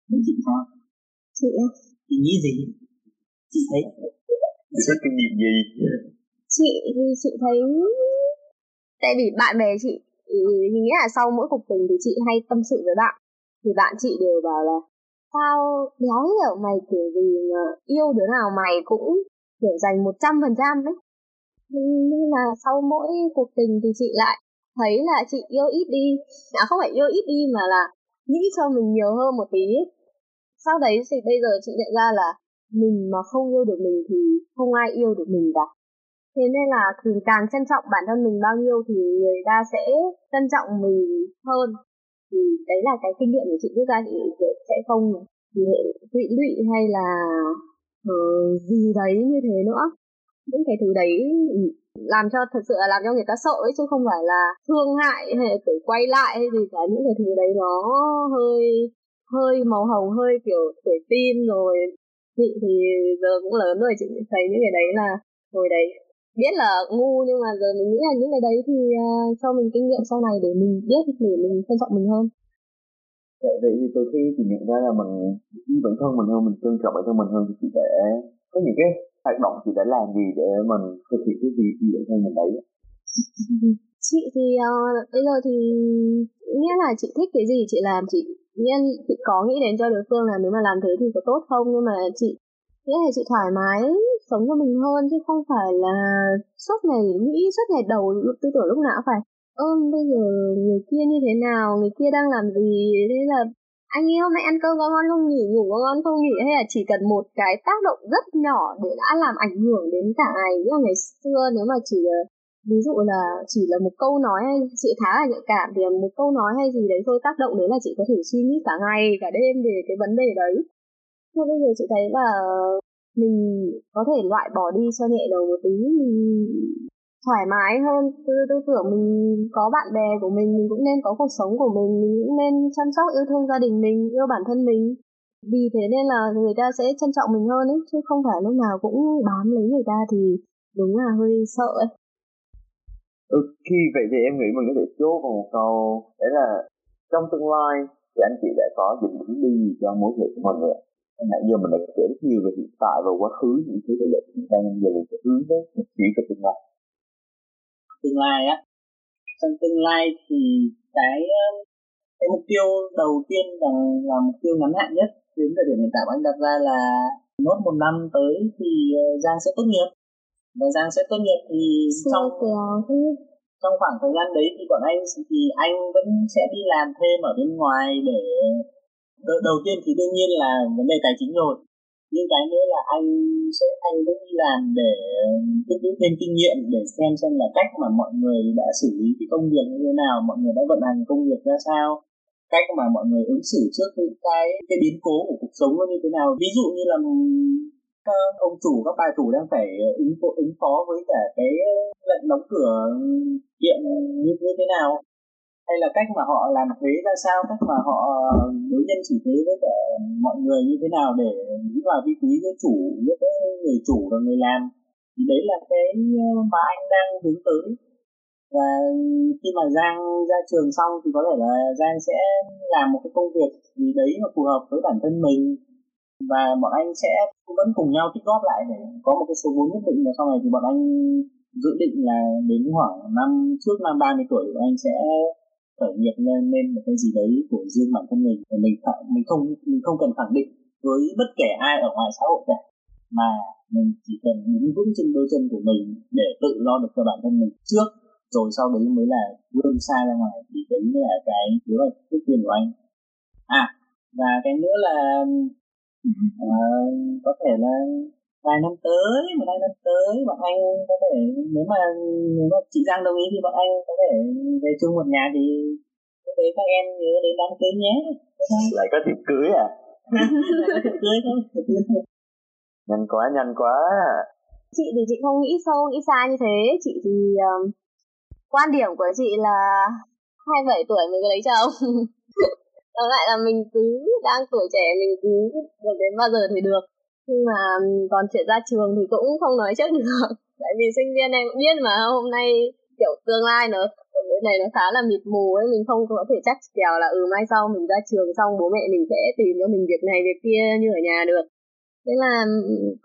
Với chị sao? Chị chị nghĩ gì? Chị thấy chị có kinh nghiệm gì? Chị thì chị thấy tại vì bạn bè chị hình như là sau mỗi cuộc tình thì chị hay tâm sự với bạn, thì bạn chị đều bảo là sao đéo hiểu mày kiểu gì mà yêu đứa nào mày cũng kiểu dành một trăm phần trăm đấy. Nhưng mà sau mỗi cuộc tình thì chị lại thấy là chị yêu ít đi, đã không phải yêu ít đi mà là nghĩ cho mình nhiều hơn một tí. Sau đấy thì bây giờ chị nhận ra là mình mà không yêu được mình thì không ai yêu được mình cả. Thế nên là thì càng trân trọng bản thân mình bao nhiêu thì người ta sẽ trân trọng mình hơn. Thì đấy là cái kinh nghiệm của chị rút ra, chị sẽ không bị lụy hay là ừ, gì đấy như thế nữa. Những cái thứ đấy làm cho thật sự là làm cho người ta sợ ấy, chứ không phải là thương hại hay là phải quay lại hay gì cả. Những cái thứ đấy nó hơi hơi màu hồng, hơi kiểu tuổi tin rồi. Chị thì giờ cũng lớn rồi, chị thấy những cái đấy là hồi đấy biết là ngu, nhưng mà giờ mình nghĩ là những cái đấy thì uh, cho mình kinh nghiệm sau này để mình biết, để mình trân trọng mình hơn. Vậy thì từ khi chị nhận ra là mình bản thân mình hơn, mình trân trọng bản thân mình hơn, thì chị đã có những cái hoạt động chị đã làm gì để mình thực hiện cái gì gì bản thân mình đấy? Chị thì uh, bây giờ thì nghĩa là chị thích cái gì chị làm, chị nghĩa chị có nghĩ đến cho đối phương là nếu mà làm thế thì có tốt không, nhưng mà chị nghĩa là chị thoải mái sống cho mình hơn, chứ không phải là suốt ngày nghĩ, suốt ngày đầu tư tưởng lúc nào phải ôm bây giờ người kia như thế nào, người kia đang làm gì, thế là anh yêu hôm nay ăn cơm có ngon không nhỉ, ngủ có ngon không nhỉ, hay là chỉ cần một cái tác động rất nhỏ để đã làm ảnh hưởng đến cả ngày. Nhưng mà ngày xưa nếu mà chỉ Ví dụ là chỉ là một câu nói hay chị khá là nhạy cảm thì một câu nói hay gì đấy thôi tác động đến là chị có thể suy nghĩ cả ngày cả đêm về cái vấn đề đấy. Nhưng bây giờ chị thấy là mình có thể loại bỏ đi cho nhẹ đầu một tí, mình thoải mái hơn. Tôi tưởng mình có bạn bè của mình, mình cũng nên có cuộc sống của mình, mình cũng nên chăm sóc yêu thương gia đình mình, yêu bản thân mình. Vì thế nên là người ta sẽ trân trọng mình hơn ấy, chứ không phải lúc nào cũng bám lấy người ta thì đúng là hơi sợ ấy. Ừ, khi vậy thì em nghĩ mình có thể chốt vào một câu đấy là trong tương lai thì anh chị đã có định hướng đi cho mối quan hệ của mọi người. Nãy giờ mình đã kể rất nhiều về hiện tại và quá khứ, những thứ bây giờ chúng ta bây giờ mình sẽ hướng tới một chỉ về tương lai. Tương lai á, trong tương lai thì cái cái mục tiêu đầu tiên là, là mục tiêu ngắn hạn nhất đến thời điểm hiện tại anh đặt ra là nốt một năm tới thì Giang sẽ tốt nghiệp. Và Giang sẽ tốt nghiệp thì trong trong khoảng thời gian đấy thì bọn anh thì anh vẫn sẽ đi làm thêm ở bên ngoài để đầu tiên thì đương nhiên là vấn đề tài chính rồi, nhưng cái nữa là anh sẽ anh vẫn đi làm để tích lũy thêm kinh nghiệm để xem xem là cách mà mọi người đã xử lý cái công việc như thế nào, mọi người đã vận hành công việc ra sao, cách mà mọi người ứng xử trước những cái cái biến cố của cuộc sống nó như thế nào. Ví dụ như là các ông chủ, các bà chủ đang phải ứng phó, ứng phó với cả cái lệnh đóng cửa điện như thế nào, hay là cách mà họ làm thuế ra sao, cách mà họ đối nhân xử thế với cả mọi người như thế nào để giữ vào vi quý với chủ, với người chủ và người làm. Thì đấy là cái mà anh đang hướng tới. Và khi mà Giang ra trường xong thì có thể là Giang sẽ làm một cái công việc gì đấy mà phù hợp với bản thân mình, và bọn anh sẽ vẫn cùng nhau tích góp lại để có một cái số vốn nhất định, và sau này thì bọn anh dự định là đến khoảng năm trước năm ba mươi tuổi bọn anh sẽ khởi nghiệp lên lên một cái gì đấy của riêng bản thân mình. Mình mình không mình không cần khẳng định với bất kể ai ở ngoài xã hội cả, mà mình chỉ cần đứng vững trên đôi chân của mình để tự lo được cho bản thân mình trước, rồi sau đấy mới là vươn xa ra ngoài. Thì đấy mới là cái kế hoạch trước tiên của anh. À, và cái nữa là à, có thể là vài năm tới, một hai năm tới bọn anh có thể, nếu mà nếu mà chị Giang đồng ý thì bọn anh có thể về chung một nhà, thì lúc đấy các em nhớ đến đám cưới nhé. Lại có tiệc cưới à? Tiệc cưới thôi. Nhanh quá, nhanh quá. Chị thì chị không nghĩ sâu, nghĩ xa như thế. Chị thì um, quan điểm của chị là hai mươi bảy tuổi mới lấy chồng. Đó lại là mình cứ đang tuổi trẻ, mình cứ được đến bao giờ thì được. Nhưng mà còn chuyện ra trường thì cũng không nói trước được. Tại vì sinh viên em cũng biết mà, hôm nay kiểu tương lai nó cái này nó khá là mịt mù ấy. Mình không có thể chắc chèo là ừ mai sau mình ra trường xong bố mẹ mình sẽ tìm cho mình việc này việc kia như ở nhà được. Thế là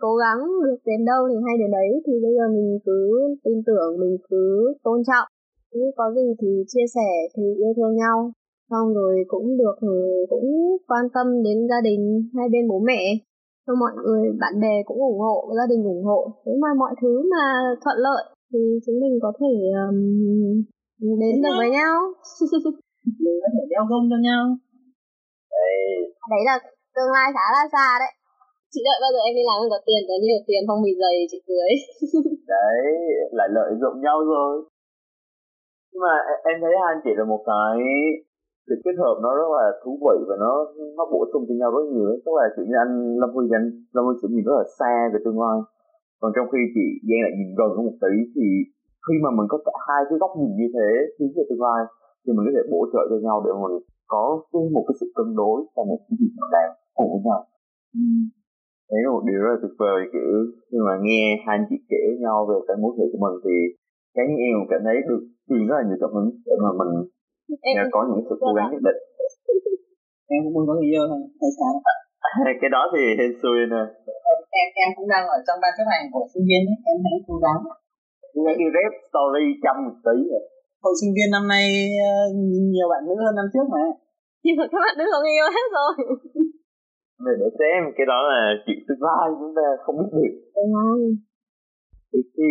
cố gắng được đến đâu thì hay đến đấy. Thì bây giờ mình cứ tin tưởng, mình cứ tôn trọng, cứ có gì thì chia sẻ, thì yêu thương nhau. Xong rồi cũng được, cũng quan tâm đến gia đình hai bên bố mẹ, cho mọi người, bạn bè cũng ủng hộ, gia đình ủng hộ. Thế mà mọi thứ mà thuận lợi thì chúng mình có thể um, đến được với nhau. Mình có thể đeo gông cho nhau. Đấy. Đấy là tương lai khá là xa đấy. Chị đợi bao giờ em đi làm em có tiền, tới như được tiền không bị dày chị cưới. Đấy, lại lợi dụng nhau rồi. Nhưng mà em thấy hai anh chị là một cái sự kết hợp nó rất là thú vị và nó nó bổ sung cho nhau rất nhiều đấy. Tức là chị như anh Lâm Huy, anh Lâm Huy sẽ nhìn rất là xa về tương lai, còn trong khi chị Giang lại nhìn gần hơn một tí. Thì khi mà mình có cả hai cái góc nhìn như thế hướng về tương lai thì mình có thể bổ trợ cho nhau để mình có một cái sự cân đối và một cái gì mình đang cùng với nhau. Đấy là một điều rất là tuyệt vời, kiểu nhưng mà nghe hai anh chị kể với nhau về cái mối hệ của mình thì cái như em cảm thấy được truyền rất là nhiều cảm hứng để mà mình em có những sự cố gắng nhất định. Em cũng muốn có người yêu hay, hay sao? À, cái đó thì hên xui nè. Em em cũng đang ở trong ban chấp hành của sinh viên, em thấy cố gắng. Nghe yêu rap story trăm một tí rồi. Hồi sinh viên năm nay nhiều bạn nữ hơn năm trước mà. Nhưng mà các bạn nữ không yêu hết rồi. Để để xem cái đó là chuyện tương lai chúng ta không biết được. Thì khi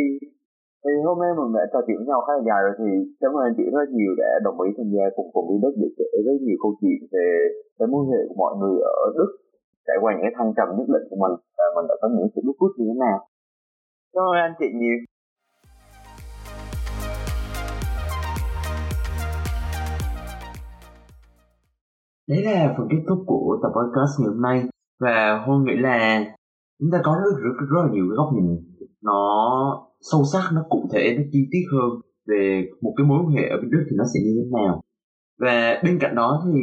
Thì hôm nay mình đã trò chuyện với nhau khá là dài rồi thì cảm ơn anh chị rất nhiều đã đồng ý tham gia cùng Cùng Đi Đức để kể rất nhiều câu chuyện về cái mối quan hệ của mọi người ở Đức trải qua những cái thăng trầm nhất định của mình và mình đã có những sự đúc rút như thế nào. Cảm ơn anh chị nhiều. Đấy là phần kết thúc của tập podcast ngày hôm nay. Và Hương nghĩ là chúng ta có rất, rất, rất là nhiều cái góc nhìn nó sâu sắc, nó cụ thể, nó chi tiết hơn về một cái mối quan hệ ở bên Đức thì nó sẽ như thế nào. Và bên cạnh đó thì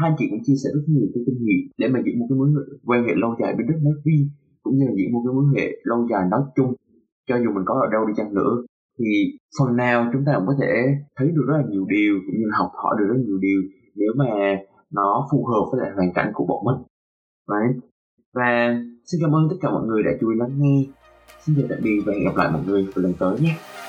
hai chị cũng chia sẻ rất nhiều cái kinh nghiệm để mà giữ một cái mối quan hệ lâu dài bên Đức nói riêng, cũng như là giữ một cái mối quan hệ lâu dài nói chung, cho dù mình có ở đâu đi chăng nữa. Thì phần nào chúng ta cũng có thể thấy được rất là nhiều điều, cũng như là học hỏi được rất nhiều điều nếu mà nó phù hợp với lại hoàn cảnh của bọn mình. Đấy. Và xin cảm ơn tất cả mọi người đã chú ý lắng nghe. Xin chào tạm biệt và hẹn gặp lại mọi người vào lần tới nhé.